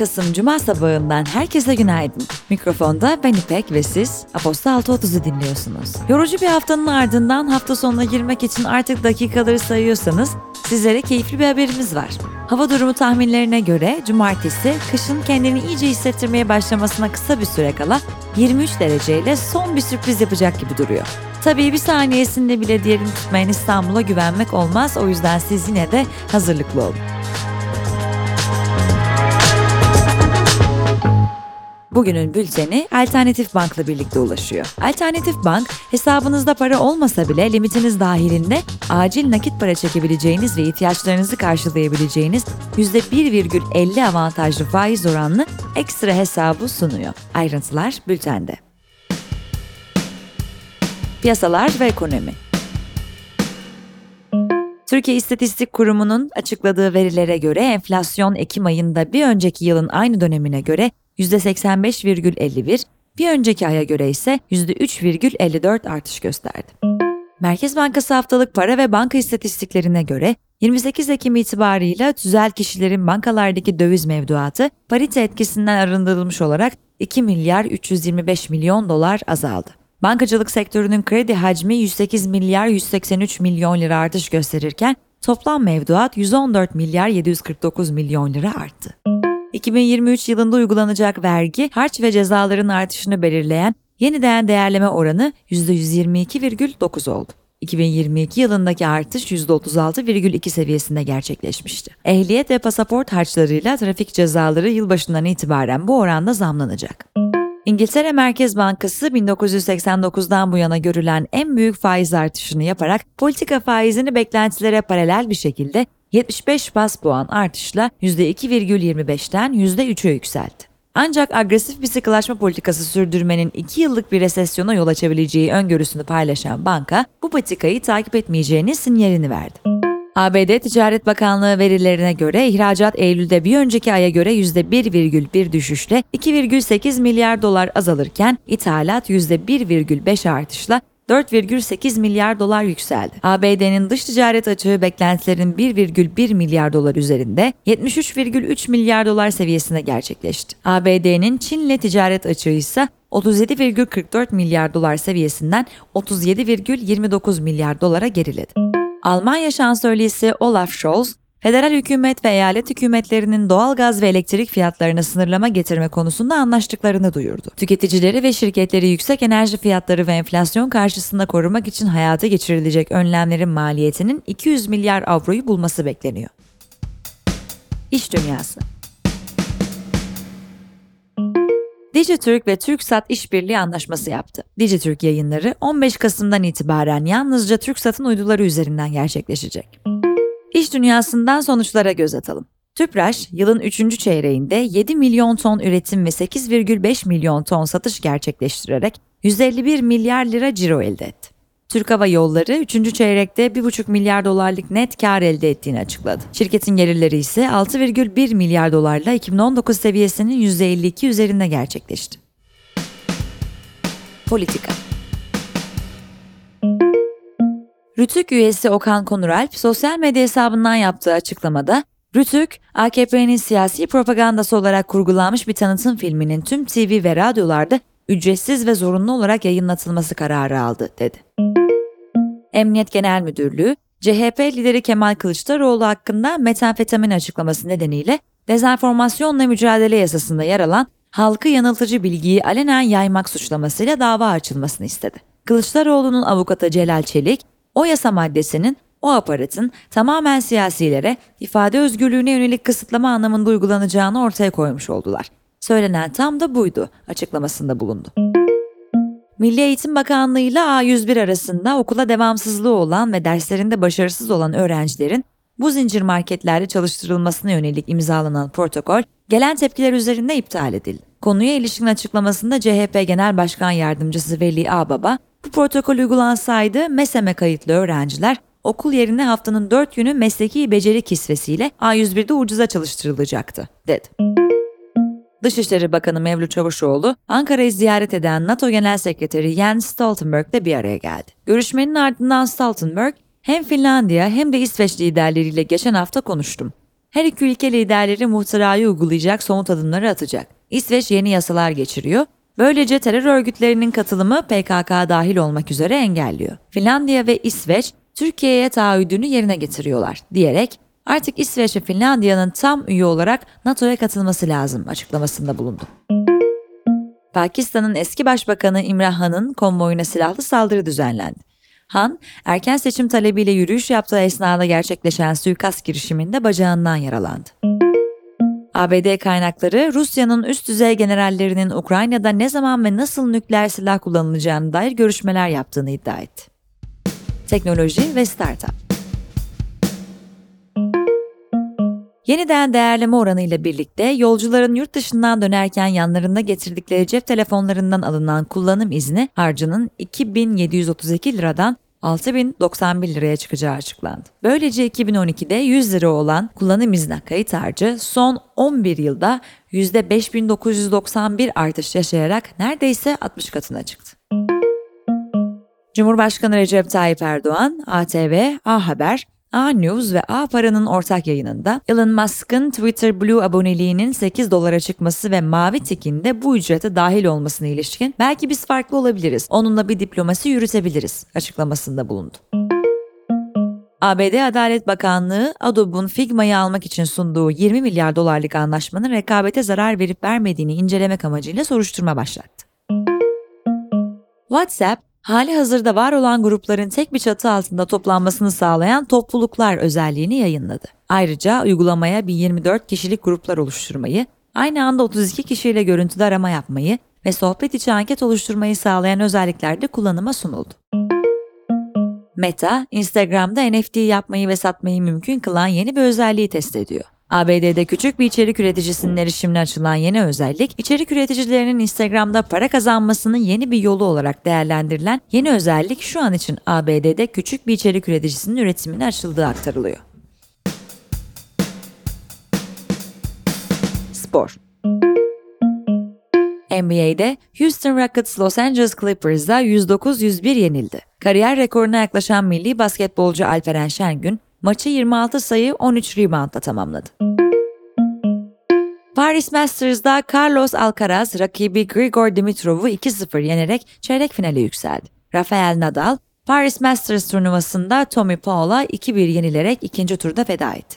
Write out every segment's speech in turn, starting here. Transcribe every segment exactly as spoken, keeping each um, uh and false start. on Kasım Cuma sabahından herkese günaydın. Mikrofonda ben İpek ve siz Aposto altı otuz'u dinliyorsunuz. Yorucu bir haftanın ardından hafta sonuna girmek için artık dakikaları sayıyorsanız sizlere keyifli bir haberimiz var. Hava durumu tahminlerine göre cumartesi kışın kendini iyice hissettirmeye başlamasına kısa bir süre kala yirmi üç dereceyle son bir sürpriz yapacak gibi duruyor. Tabii bir saniyesinde bile diğerini tutmayan İstanbul'a güvenmek olmaz, o yüzden siz yine de hazırlıklı olun. Bugünün bülteni Alternatif Bank'la birlikte ulaşıyor. Alternatif Bank, hesabınızda para olmasa bile limitiniz dahilinde acil nakit para çekebileceğiniz ve ihtiyaçlarınızı karşılayabileceğiniz yüzde bir virgül elli avantajlı faiz oranlı ekstra hesabı sunuyor. Ayrıntılar bültende. Piyasalar ve ekonomi. Türkiye İstatistik Kurumu'nun açıkladığı verilere göre enflasyon Ekim ayında bir önceki yılın aynı dönemine göre yüzde seksen beş virgül elli bir, bir önceki aya göre ise yüzde üç virgül elli dört artış gösterdi. Merkez Bankası haftalık para ve banka istatistiklerine göre yirmi sekiz Ekim itibarıyla tüzel kişilerin bankalardaki döviz mevduatı parite etkisinden arındırılmış olarak iki milyar üç yüz yirmi beş milyon dolar azaldı. Bankacılık sektörünün kredi hacmi yüz sekiz milyar yüz seksen üç milyon lira artış gösterirken toplam mevduat yüz on dört milyar yedi yüz kırk dokuz milyon lira arttı. iki bin yirmi üç yılında uygulanacak vergi, harç ve cezaların artışını belirleyen yeniden değerleme oranı yüzde yüz yirmi iki virgül dokuz oldu. iki bin yirmi iki yılındaki artış yüzde otuz altı virgül iki seviyesinde gerçekleşmişti. Ehliyet ve pasaport harçlarıyla trafik cezaları yılbaşından itibaren bu oranda zamlanacak. İngiltere Merkez Bankası bin dokuz yüz seksen dokuz'dan bu yana görülen en büyük faiz artışını yaparak politika faizini beklentilere paralel bir şekilde yetmiş beş baz puan artışla yüzde iki virgül yirmi beş'ten yüzde üç'e yükseldi. Ancak agresif bir sıkılaşma politikası sürdürmenin iki yıllık bir resesyona yol açabileceği öngörüsünü paylaşan banka, bu patikayı takip etmeyeceğini sinyalini verdi. A B D Ticaret Bakanlığı verilerine göre ihracat Eylül'de bir önceki aya göre yüzde bir virgül bir düşüşle iki virgül sekiz milyar dolar azalırken ithalat yüzde bir virgül beş artışla dört virgül sekiz milyar dolar yükseldi. A B D'nin dış ticaret açığı beklentilerin bir virgül bir milyar dolar üzerinde yetmiş üç virgül üç milyar dolar seviyesine gerçekleşti. A B D'nin Çin'le ticaret açığı ise otuz yedi virgül kırk dört milyar dolar seviyesinden otuz yedi virgül yirmi dokuz milyar dolara geriledi. Almanya Şansölyesi Olaf Scholz, federal hükümet ve eyalet hükümetlerinin doğalgaz ve elektrik fiyatlarına sınırlama getirme konusunda anlaştıklarını duyurdu. Tüketicileri ve şirketleri yüksek enerji fiyatları ve enflasyon karşısında korumak için hayata geçirilecek önlemlerin maliyetinin iki yüz milyar avroyu bulması bekleniyor. İş dünyası. Digiturk ve Türksat işbirliği anlaşması yaptı. Digiturk yayınları on beş Kasım'dan itibaren yalnızca Türksat'ın uyduları üzerinden gerçekleşecek. İş dünyasından sonuçlara göz atalım. TÜPRAŞ, yılın üçüncü çeyreğinde yedi milyon ton üretim ve sekiz virgül beş milyon ton satış gerçekleştirerek yüz elli bir milyar lira ciro elde etti. Türk Hava Yolları, üçüncü çeyrekte bir buçuk milyar dolarlık net kar elde ettiğini açıkladı. Şirketin gelirleri ise altı virgül bir milyar dolarla iki bin on dokuz seviyesinin yüzde elli iki üzerinde gerçekleşti. Politika. Rütük üyesi Okan Konuralp, sosyal medya hesabından yaptığı açıklamada, Rütük, A K P'nin siyasi propagandası olarak kurgulanmış bir tanıtım filminin tüm T V ve radyolarda ücretsiz ve zorunlu olarak yayınlatılması kararı aldı, dedi. Emniyet Genel Müdürlüğü, C H P lideri Kemal Kılıçdaroğlu hakkında metamfetamin açıklaması nedeniyle dezenformasyonla mücadele yasasında yer alan halkı yanıltıcı bilgiyi alenen yaymak suçlamasıyla dava açılmasını istedi. Kılıçdaroğlu'nun avukatı Celal Çelik, o yasa maddesinin, o aparatın tamamen siyasilere, ifade özgürlüğüne yönelik kısıtlama anlamında uygulanacağını ortaya koymuş oldular. Söylenen tam da buydu açıklamasında bulundu. Milli Eğitim Bakanlığı ile A yüz bir arasında okula devamsızlığı olan ve derslerinde başarısız olan öğrencilerin bu zincir marketlerde çalıştırılmasına yönelik imzalanan protokol, gelen tepkiler üzerine iptal edildi. Konuya ilişkin açıklamasında C H P Genel Başkan Yardımcısı Veli Ağbaba, bu protokol uygulansaydı MESEM'e kayıtlı öğrenciler okul yerine haftanın dört günü mesleki beceri kisvesiyle A yüz bir'de ucuza çalıştırılacaktı, dedi. Dışişleri Bakanı Mevlüt Çavuşoğlu, Ankara'yı ziyaret eden NATO Genel Sekreteri Jens Stoltenberg'le bir araya geldi. Görüşmenin ardından Stoltenberg, hem Finlandiya hem de İsveç liderleriyle geçen hafta konuştum. Her iki ülke liderleri muhtırayı uygulayacak somut adımları atacak. İsveç yeni yasalar geçiriyor. Böylece terör örgütlerinin katılımı P K K dahil olmak üzere engelliyor. Finlandiya ve İsveç Türkiye'ye taahhüdünü yerine getiriyorlar diyerek artık İsveç ve Finlandiya'nın tam üye olarak NATO'ya katılması lazım açıklamasında bulundu. Pakistan'ın eski başbakanı İmran Han'ın konvoyuna silahlı saldırı düzenlendi. Han, erken seçim talebiyle yürüyüş yaptığı esnada gerçekleşen suikast girişiminde bacağından yaralandı. A B D kaynakları Rusya'nın üst düzey generallerinin Ukrayna'da ne zaman ve nasıl nükleer silah kullanılacağına dair görüşmeler yaptığını iddia etti. Teknoloji ve startup. Yeniden değerleme oranı ile birlikte yolcuların yurt dışından dönerken yanlarında getirdikleri cep telefonlarından alınan kullanım izni harcının iki bin yedi yüz otuz iki liradan altı bin doksan bir liraya çıkacağı açıklandı. Böylece iki bin on ikide yüz lira olan kullanım izni kayıt harcı son on bir yılda yüzde beş bin dokuz yüz doksan bir artış yaşayarak neredeyse altmış katına çıktı. Cumhurbaşkanı Recep Tayyip Erdoğan, A T V, A Haber, A News ve A Para'nın ortak yayınında Elon Musk'ın Twitter Blue aboneliğinin sekiz dolara çıkması ve mavi tikin de bu ücrete dahil olmasına ilişkin belki biz farklı olabiliriz, onunla bir diplomasi yürütebiliriz açıklamasında bulundu. A B D Adalet Bakanlığı, Adobe'un Figma'yı almak için sunduğu yirmi milyar dolarlık anlaşmanın rekabete zarar verip vermediğini incelemek amacıyla soruşturma başlattı. WhatsApp, hali hazırda var olan grupların tek bir çatı altında toplanmasını sağlayan topluluklar özelliğini yayınladı. Ayrıca uygulamaya bin yirmi dört kişilik gruplar oluşturmayı, aynı anda otuz iki kişiyle görüntülü arama yapmayı ve sohbet içi anket oluşturmayı sağlayan özellikler de kullanıma sunuldu. Meta, Instagram'da N F T yapmayı ve satmayı mümkün kılan yeni bir özelliği test ediyor. A B D'de küçük bir içerik üreticisinin erişimine açılan yeni özellik, içerik üreticilerinin Instagram'da para kazanmasının yeni bir yolu olarak değerlendirilen yeni özellik şu an için A B D'de küçük bir içerik üreticisinin üretimine açıldığı aktarılıyor. Spor. N B A'de Houston Rockets Los Angeles Clippers'a yüz dokuz yüz bir yenildi. Kariyer rekoruna yaklaşan milli basketbolcu Alperen Şengün, maçı yirmi altı sayı on üç reboundla tamamladı. Paris Masters'da Carlos Alcaraz rakibi Grigor Dimitrov'u iki sıfır yenerek çeyrek finale yükseldi. Rafael Nadal, Paris Masters turnuvasında Tommy Paul'a iki bir yenilerek ikinci turda veda etti.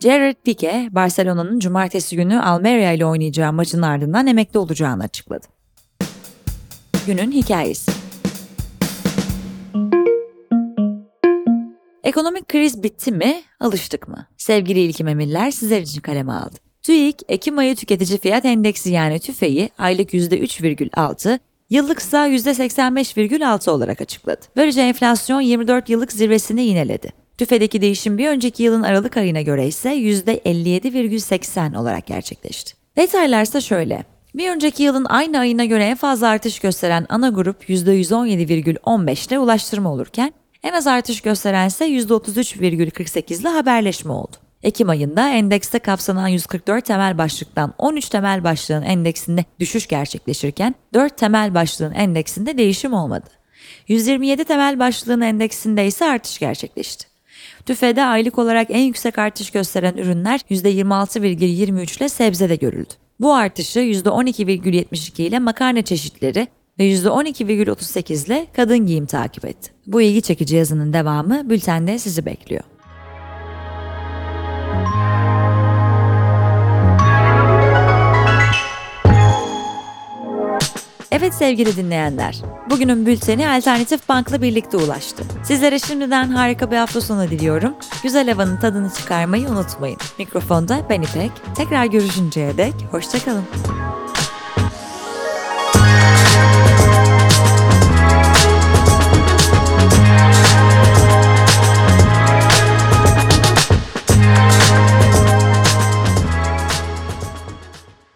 Gerard Piqué, Barcelona'nın cumartesi günü Almeria ile oynayacağı maçın ardından emekli olacağını açıkladı. Günün hikayesi. Ekonomik kriz bitti mi, alıştık mı? Sevgili İlkim Emirler sizler için kaleme aldı. TÜİK, Ekim ayı tüketici fiyat endeksi yani TÜFE'yi aylık yüzde üç virgül altı, yıllıksa yüzde seksen beş virgül altı olarak açıkladı. Böylece enflasyon yirmi dört yıllık zirvesini yineledi. TÜFE'deki değişim bir önceki yılın Aralık ayına göre ise yüzde elli yedi virgül seksen olarak gerçekleşti. Detaylarsa şöyle. Bir önceki yılın aynı ayına göre en fazla artış gösteren ana grup yüzde yüz on yedi virgül on beş ile ulaştırma olurken, en az artış gösteren ise yüzde otuz üç virgül kırk sekiz ile haberleşme oldu. Ekim ayında endekste kapsanan yüz kırk dört temel başlıktan on üç temel başlığın endeksinde düşüş gerçekleşirken dört temel başlığın endeksinde değişim olmadı. yüz yirmi yedi temel başlığın endeksinde ise artış gerçekleşti. TÜFE'de aylık olarak en yüksek artış gösteren ürünler yüzde yirmi altı virgül yirmi üç ile sebzede görüldü. Bu artışı yüzde on iki virgül yetmiş iki ile makarna çeşitleri ve yüzde on iki virgül otuz sekiz ile kadın giyim takip etti. Bu ilgi çekici yazının devamı bültende sizi bekliyor. Evet sevgili dinleyenler, bugünün bülteni Alternatif Bank'la birlikte ulaştı. Sizlere şimdiden harika bir hafta sonu diliyorum. Güzel havanın tadını çıkarmayı unutmayın. Mikrofonda ben İpek. Tekrar görüşünceye dek hoşça kalın.